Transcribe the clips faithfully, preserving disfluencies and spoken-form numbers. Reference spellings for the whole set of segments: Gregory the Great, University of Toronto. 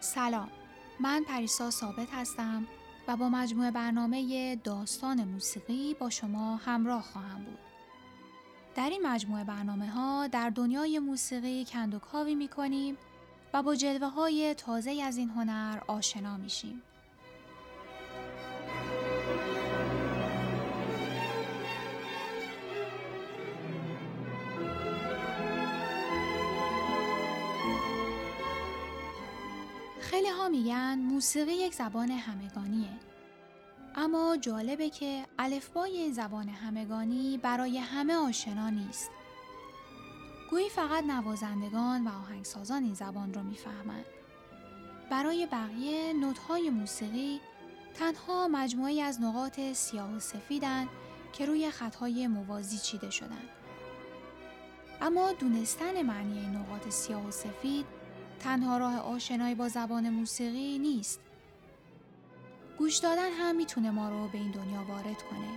سلام، من پریسا ثابت هستم و با مجموعه برنامه داستان موسیقی با شما همراه خواهم بود. در این مجموعه برنامه ها در دنیای موسیقی کندوکاوی می کنیم و با جلوه های تازه از این هنر آشنا می شیم. خیلی ها میگن موسیقی یک زبان همگانیه، اما جالبه که الفبای زبان همگانی برای همه آشنا نیست. گویی فقط نوازندگان و آهنگسازان این زبان رو میفهمن. برای بقیه نوت‌های موسیقی تنها مجموعه‌ای از نقاط سیاه و سفیدن که روی خطهای موازی چیده شدن. اما دونستن معنی نقاط سیاه و سفید تنها راه آشنایی با زبان موسیقی نیست. گوش دادن هم میتونه ما رو به این دنیا وارد کنه.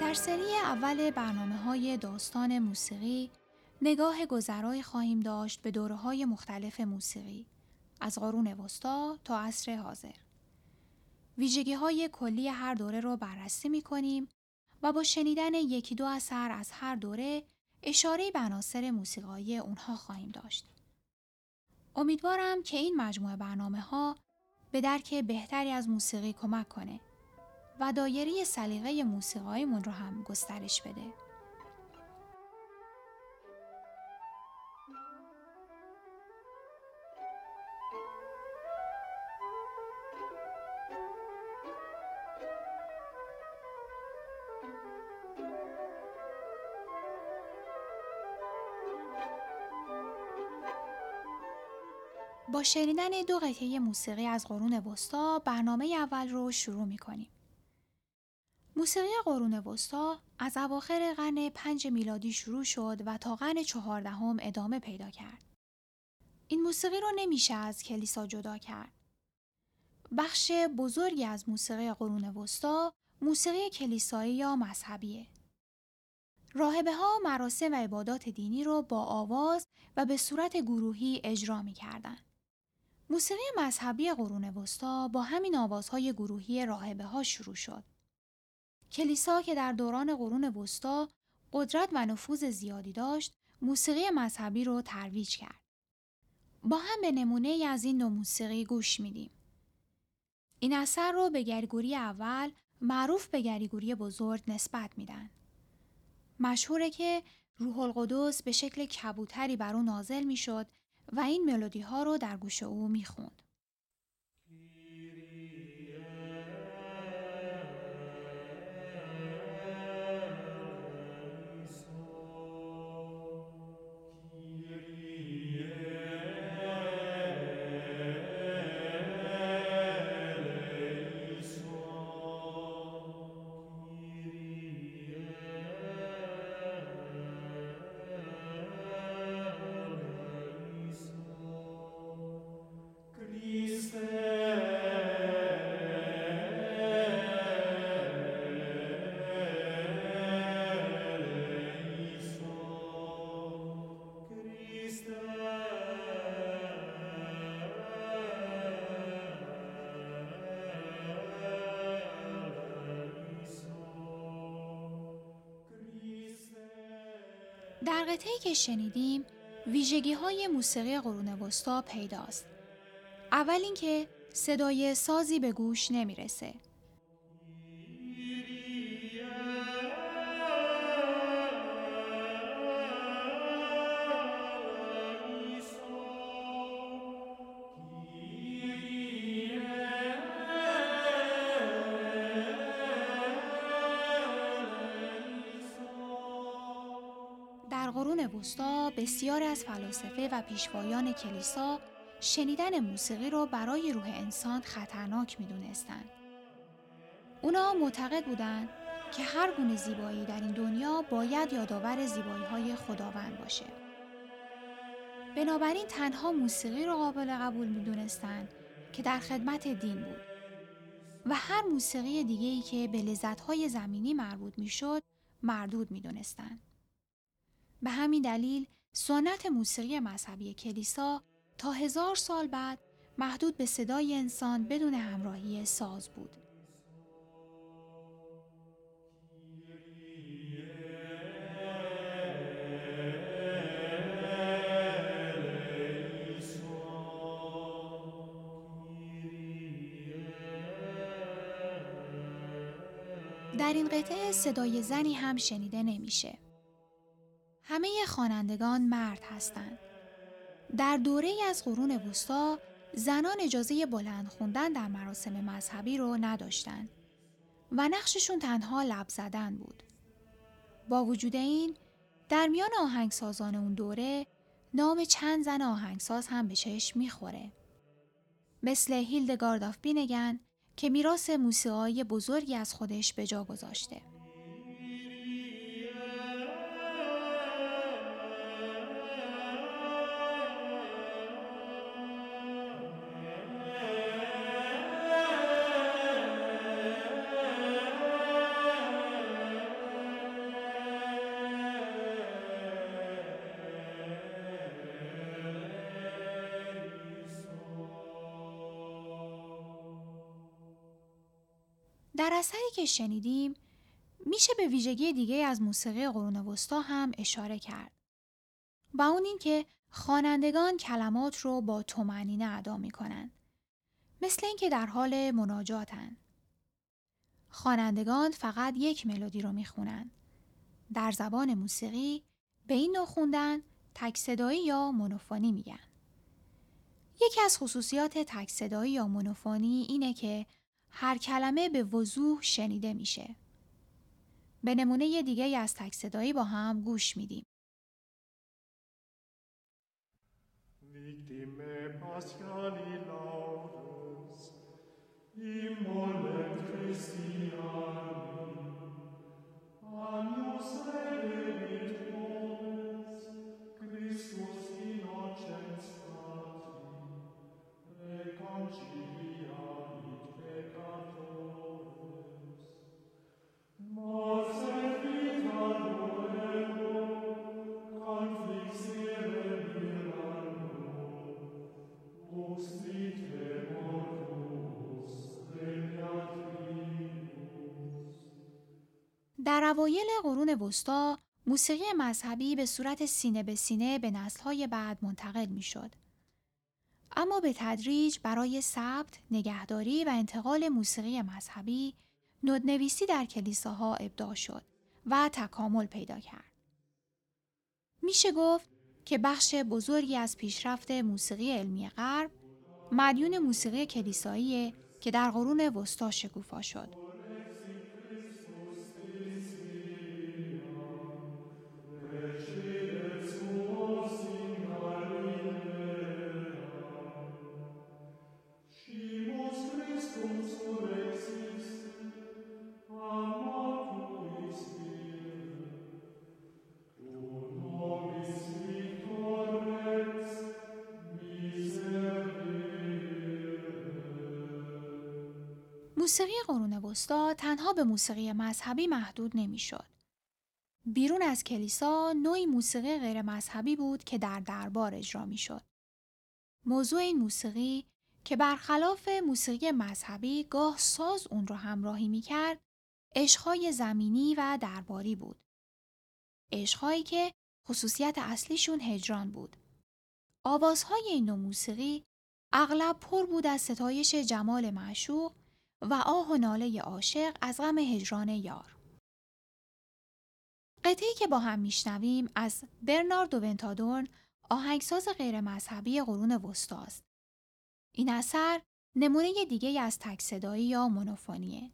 در سری اول برنامه‌های داستان موسیقی نگاه گذرای خواهیم داشت به دوره‌های مختلف موسیقی، از قرون وسطا تا عصر حاضر. ویژگی‌های کلی هر دوره رو بررسی می‌کنیم و با شنیدن یکی دو اثر از هر دوره اشاره‌ای به عناصر موسیقایی اونها خواهیم داشت. امیدوارم که این مجموعه برنامه‌ها به درک بهتری از موسیقی کمک کنه و دایره سلیقه موسیقاییمون رو هم گسترش بده. با شنیدن دو قطعه موسیقی از قرون وسطا برنامه اول رو شروع می‌کنیم. موسیقی قرون وسطا از اواخر قرن پنج میلادی شروع شد و تا قرن چهاردهم ادامه پیدا کرد. این موسیقی رو نمیشه از کلیسا جدا کرد. بخش بزرگی از موسیقی قرون وسطا موسیقی کلیسایی یا مذهبیه. راهبه‌ها مراسم و عبادات دینی رو با آواز و به صورت گروهی اجرا می‌کردند. موسیقی مذهبی قرون وسطا با همین آوازهای گروهی راهبه‌ها شروع شد. کلیسا که در دوران قرون وسطا قدرت و نفوذ زیادی داشت، موسیقی مذهبی رو ترویج کرد. با هم به نمونه‌ای از این نوع موسیقی گوش میدیم. این اثر رو به گریگوری اول، معروف به گریگوری بزرگ، نسبت میدن. مشهوره که روح القدس به شکل کبوتری بر او نازل میشد و این ملودی ها رو در گوش او میخوند. در قطعه‌ای که شنیدیم ویژگی‌های موسیقی قرون وسطا پیداست. اول اینکه صدای سازی به گوش نمیرسه. در قرون وسطا بسیاری از فلاسفه و پیشوایان کلیسا شنیدن موسیقی را برای روح انسان خطرناک می‌دونستند. اونا معتقد بودند که هر گونه زیبایی در این دنیا باید یادآور زیبایی‌های خداوند باشه. بنابراین تنها موسیقی را قابل قبول می‌دونستند که در خدمت دین بود و هر موسیقی دیگه‌ای که به لذت‌های زمینی مربوط می‌شد مردود می‌دونستند. به همین دلیل سنت موسیقی مذهبی کلیسا تا هزار سال بعد محدود به صدای انسان بدون همراهی ساز بود. در این قطعه صدای زنی هم شنیده نمیشه. همه خوانندگان مرد هستند. در دوره‌ای از قرون وسطا زنان اجازه بلند خواندن در مراسم مذهبی رو نداشتند و نقششون تنها لب زدن بود. با وجود این، در میان آهنگسازان اون دوره نام چند زن آهنگساز هم به چشم می‌خوره. مثل هیلدگارد آف بینگن که میراث موسیقی بزرگی از خودش به جا گذاشته. در اثری که شنیدیم میشه به ویژگی دیگه از موسیقی قرون وسطا هم اشاره کرد و اون این که خوانندگان کلمات رو با طمأنینه ادا میکنن، مثل این که در حال مناجاتن. خوانندگان فقط یک ملودی رو میخونن. در زبان موسیقی به این نوع خوندن تک صدایی یا مونوفونی میگن. یکی از خصوصیات تک صدایی یا مونوفونی اینه که هر کلمه به وضوح شنیده میشه. به نمونه دیگه از تک صدایی با هم گوش میدیم. در اوایل قرون وسطا موسیقی مذهبی به صورت سینه به سینه به نسل‌های بعد منتقل می‌شد. اما به تدریج برای ثبت، نگهداری و انتقال موسیقی مذهبی، ندنویسی در کلیساها ابداع شد و تکامل پیدا کرد. میشه گفت که بخش بزرگی از پیشرفت موسیقی علمی غرب مدیون موسیقی کلیساییه که در قرون وسطا شکوفا شد. موسیقی قرون وسطا تنها به موسیقی مذهبی محدود نمی‌شد. بیرون از کلیسا نوعی موسیقی غیر مذهبی بود که در دربار اجرا می‌شد. موضوع این موسیقی که برخلاف موسیقی مذهبی گاه ساز اون رو همراهی می‌کرد، عشق‌های زمینی و درباری بود. عشق‌هایی که خصوصیت اصلیشون هجران بود. آوازهای این نوع موسیقی اغلب پر بود از ستایش جمال معشوق و آه و ناله عاشق از غم هجران یار. قطعه‌ای که با هم میشنویم از برنارد دو ونتادورن، آهنگساز غیر مذهبی قرون وسطا است. این اثر نمونه دیگه از تک صدایی یا مونوفونیه.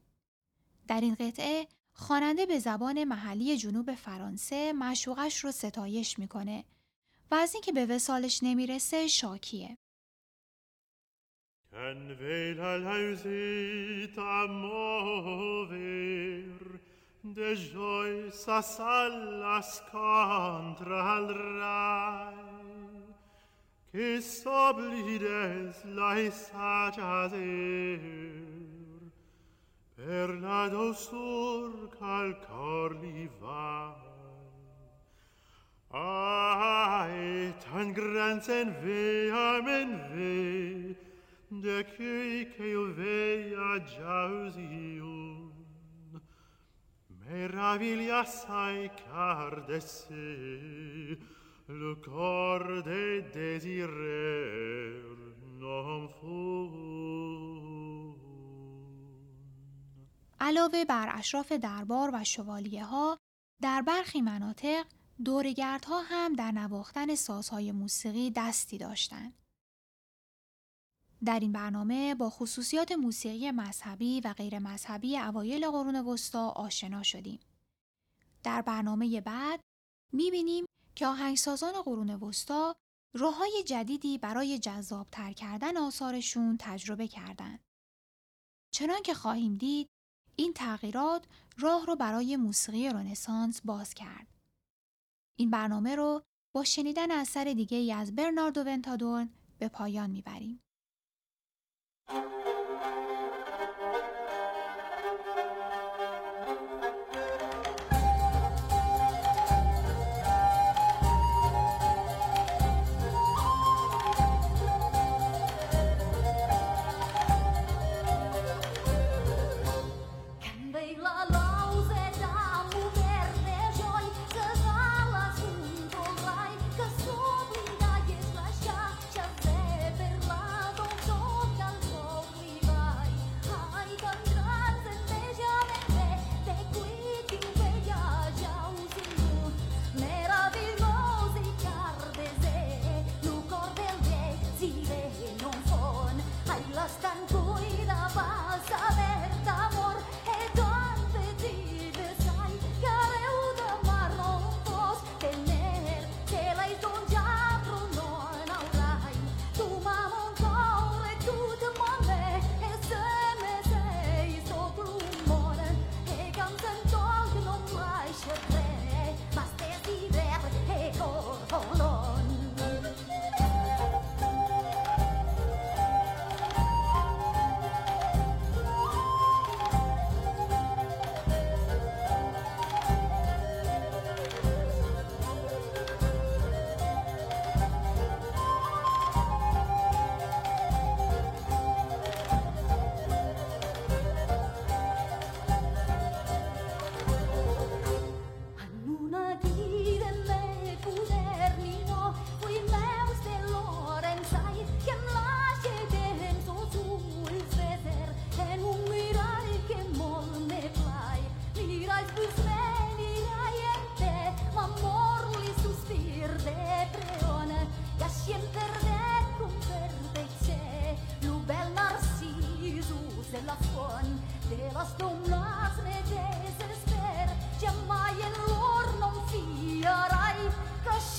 در این قطعه خواننده به زبان محلی جنوب فرانسه معشوقش رو ستایش میکنه و از اینکه به وصالش نمیرسه شاکیه. Convey la lausit à mover, de joie sa salas contra al rai, que s'oblides lais a jazer, per la dosur cal cor li vai. Ai, tan grans en ve, amen ve, de cui che io veia giausion, meraviglia sai car de se, le cor de desirer non fun. علاوه بر اشراف دربار و شوالیه ها، در برخی مناطق دورگردها هم در نواختن سازهای موسیقی دستی داشتند. در این برنامه با خصوصیات موسیقی مذهبی و غیر مذهبی اوایل قرون وسطی آشنا شدیم. در برنامه بعد می‌بینیم که آهنگسازان قرون وسطی راه‌های جدیدی برای جذاب‌تر کردن آثارشون تجربه کردند. چنان که خواهیم دید، این تغییرات راه رو برای موسیقی رنسانس باز کرد. این برنامه رو با شنیدن اثر دیگه‌ای از برنارد دو ونتادورن به پایان می‌بریم.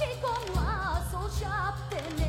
Che con la sol